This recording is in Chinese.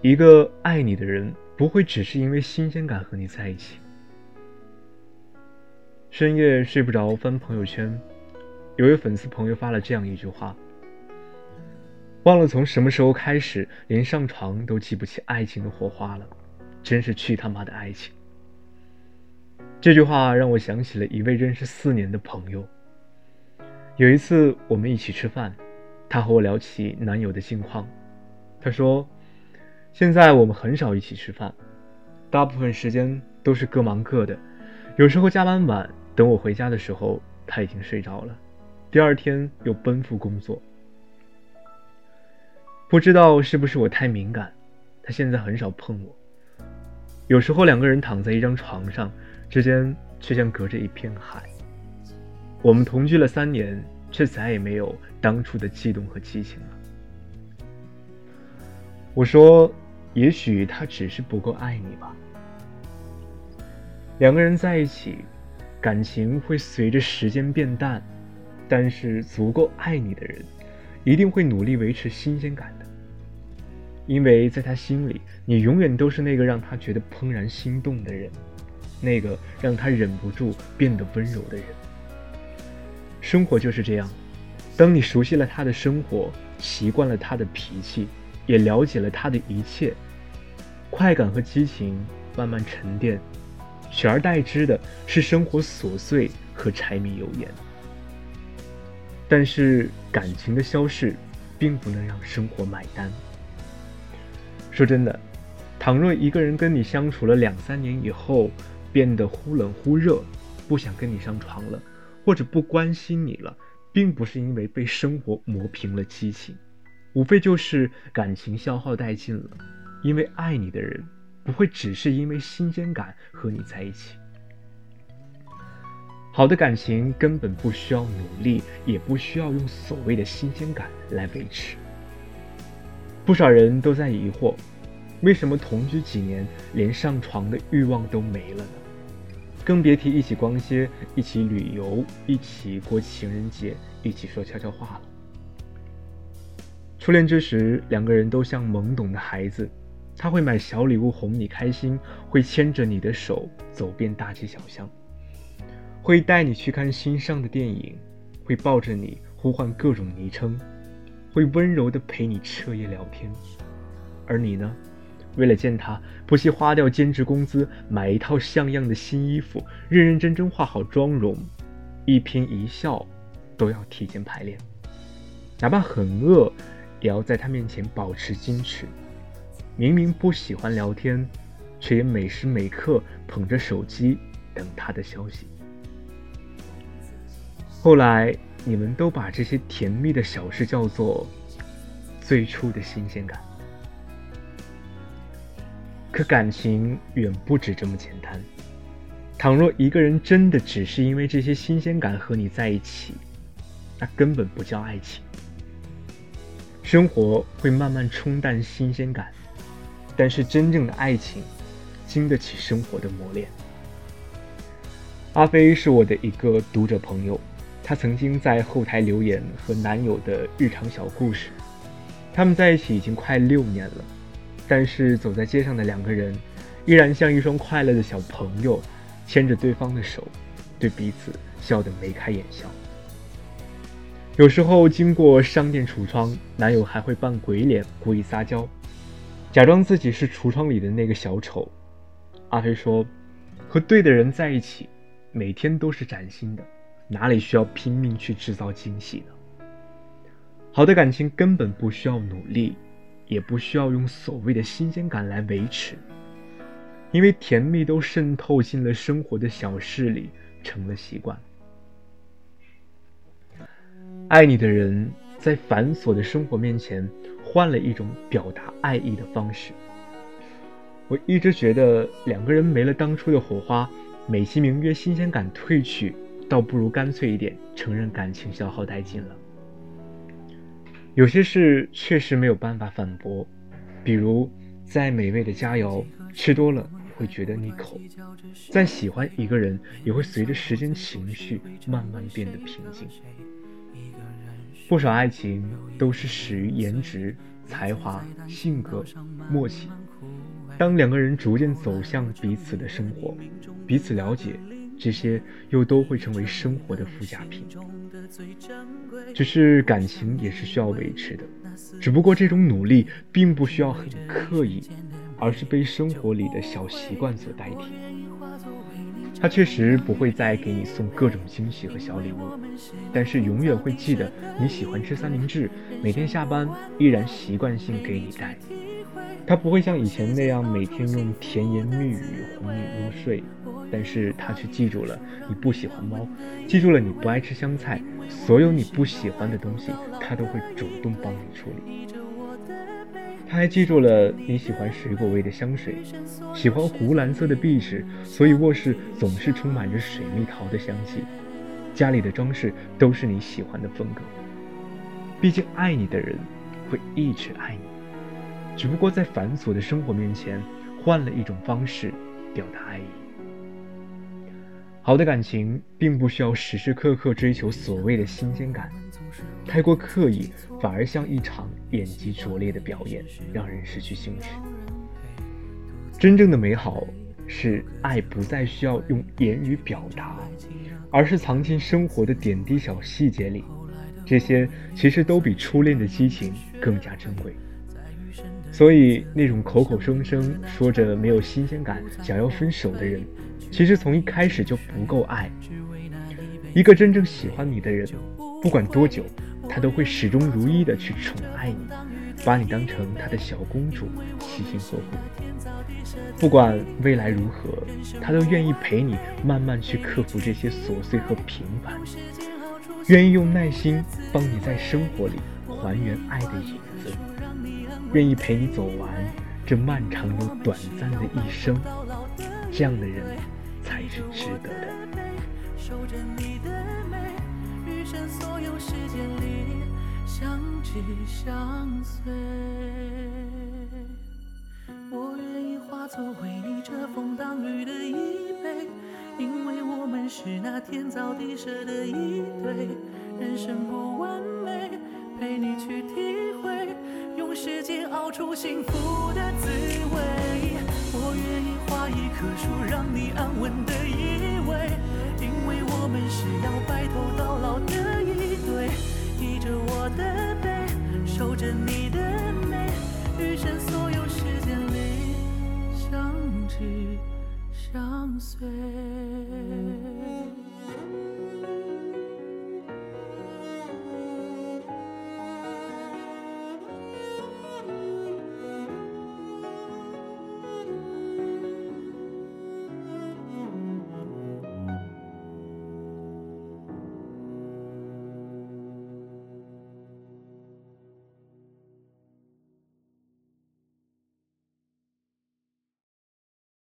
一个爱你的人不会只是因为新鲜感和你在一起。深夜睡不着，翻朋友圈，有位粉丝朋友发了这样一句话：忘了从什么时候开始，连上床都记不起爱情的火花了，真是去他妈的爱情。这句话让我想起了一位认识4年的朋友。有一次我们一起吃饭，他和我聊起男友的近况，他说现在我们很少一起吃饭，大部分时间都是各忙各的，有时候加班晚，等我回家的时候他已经睡着了，第二天又奔赴工作。不知道是不是我太敏感，他现在很少碰我，有时候两个人躺在一张床上之间却像隔着一片海。我们同居了3年，却再也没有当初的悸动和激情了。我说也许他只是不够爱你吧。两个人在一起，感情会随着时间变淡，但是足够爱你的人一定会努力维持新鲜感的，因为在他心里，你永远都是那个让他觉得怦然心动的人，那个让他忍不住变得温柔的人。生活就是这样，当你熟悉了他的生活，习惯了他的脾气，也了解了他的一切，快感和激情慢慢沉淀，取而代之的是生活琐碎和柴米油盐。但是感情的消逝并不能让生活买单。说真的，倘若一个人跟你相处了2-3年以后，变得忽冷忽热，不想跟你上床了，或者不关心你了，并不是因为被生活磨平了激情，无非就是感情消耗殆尽了，因为爱你的人不会只是因为新鲜感和你在一起。好的感情根本不需要努力，也不需要用所谓的新鲜感来维持。不少人都在疑惑，为什么同居几年连上床的欲望都没了呢？更别提一起逛街，一起旅游，一起过情人节，一起说悄悄话了。初恋之时，两个人都像懵懂的孩子，他会买小礼物哄你开心，会牵着你的手走遍大街小巷，会带你去看新上的电影，会抱着你呼唤各种昵称，会温柔地陪你彻夜聊天。而你呢，为了见他，不惜花掉兼职工资，买一套像样的新衣服，认认真真化好妆容，一颦一笑都要提前排练，哪怕很饿也要在他面前保持矜持。明明不喜欢聊天，却也每时每刻捧着手机等他的消息。后来你们都把这些甜蜜的小事叫做最初的新鲜感。可感情远不止这么简单，倘若一个人真的只是因为这些新鲜感和你在一起，那根本不叫爱情。生活会慢慢冲淡新鲜感，但是真正的爱情经得起生活的磨练。阿飞是我的一个读者朋友，她曾经在后台留言和男友的日常小故事。他们在一起已经快6年了，但是走在街上的两个人依然像一双快乐的小朋友，牵着对方的手，对彼此笑得眉开眼笑。有时候经过商店橱窗，男友还会扮鬼脸故意撒娇，假装自己是橱窗里的那个小丑。阿飞说，和对的人在一起，每天都是崭新的，哪里需要拼命去制造惊喜呢？好的感情根本不需要努力，也不需要用所谓的新鲜感来维持，因为甜蜜都渗透进了生活的小事里，成了习惯。爱你的人在繁琐的生活面前换了一种表达爱意的方式。我一直觉得两个人没了当初的火花，美其名曰新鲜感褪去，倒不如干脆一点承认感情消耗殆尽了。有些事确实没有办法反驳，比如再美味的佳肴吃多了会觉得腻口，再喜欢一个人也会随着时间情绪慢慢变得平静。不少爱情都是始于颜值，才华、性格、默契。当两个人逐渐走向彼此的生活，彼此了解，这些又都会成为生活的附加品。只是感情也是需要维持的，只不过这种努力并不需要很刻意，而是被生活里的小习惯所代替。他确实不会再给你送各种惊喜和小礼物，但是永远会记得你喜欢吃三明治，每天下班依然习惯性给你带。他不会像以前那样每天用甜言蜜语哄你入睡，但是他却记住了你不喜欢猫，记住了你不爱吃香菜，所有你不喜欢的东西他都会主动帮你处理。他还记住了你喜欢水果味的香水，喜欢湖蓝色的壁纸，所以卧室总是充满着水蜜桃的香气，家里的装饰都是你喜欢的风格。毕竟爱你的人会一直爱你，只不过在繁琐的生活面前换了一种方式表达爱意。好的感情并不需要时时刻刻追求所谓的新鲜感，太过刻意反而像一场演技拙劣的表演，让人失去兴趣。真正的美好是爱不再需要用言语表达，而是藏进生活的点滴小细节里，这些其实都比初恋的激情更加珍贵。所以那种口口声声说着没有新鲜感想要分手的人，其实从一开始就不够爱。一个真正喜欢你的人，不管多久，他都会始终如一的去宠爱你，把你当成他的小公主，细心呵护。不管未来如何，他都愿意陪你慢慢去克服这些琐碎和平凡，愿意用耐心帮你在生活里还原爱的影子，愿意陪你走完这漫长又短暂的一生。这样的人才是值得的。守着你的美，余生所有时间里相知相随。我愿意化作为你遮风挡雨的一杯，因为我们是那天造地设的一对。人生不完美，陪你去体会，用时间熬出幸福的滋味。我愿意画一棵树，让你安稳的依偎，因为我们是要白头到老的一对。依着我的背，守着你的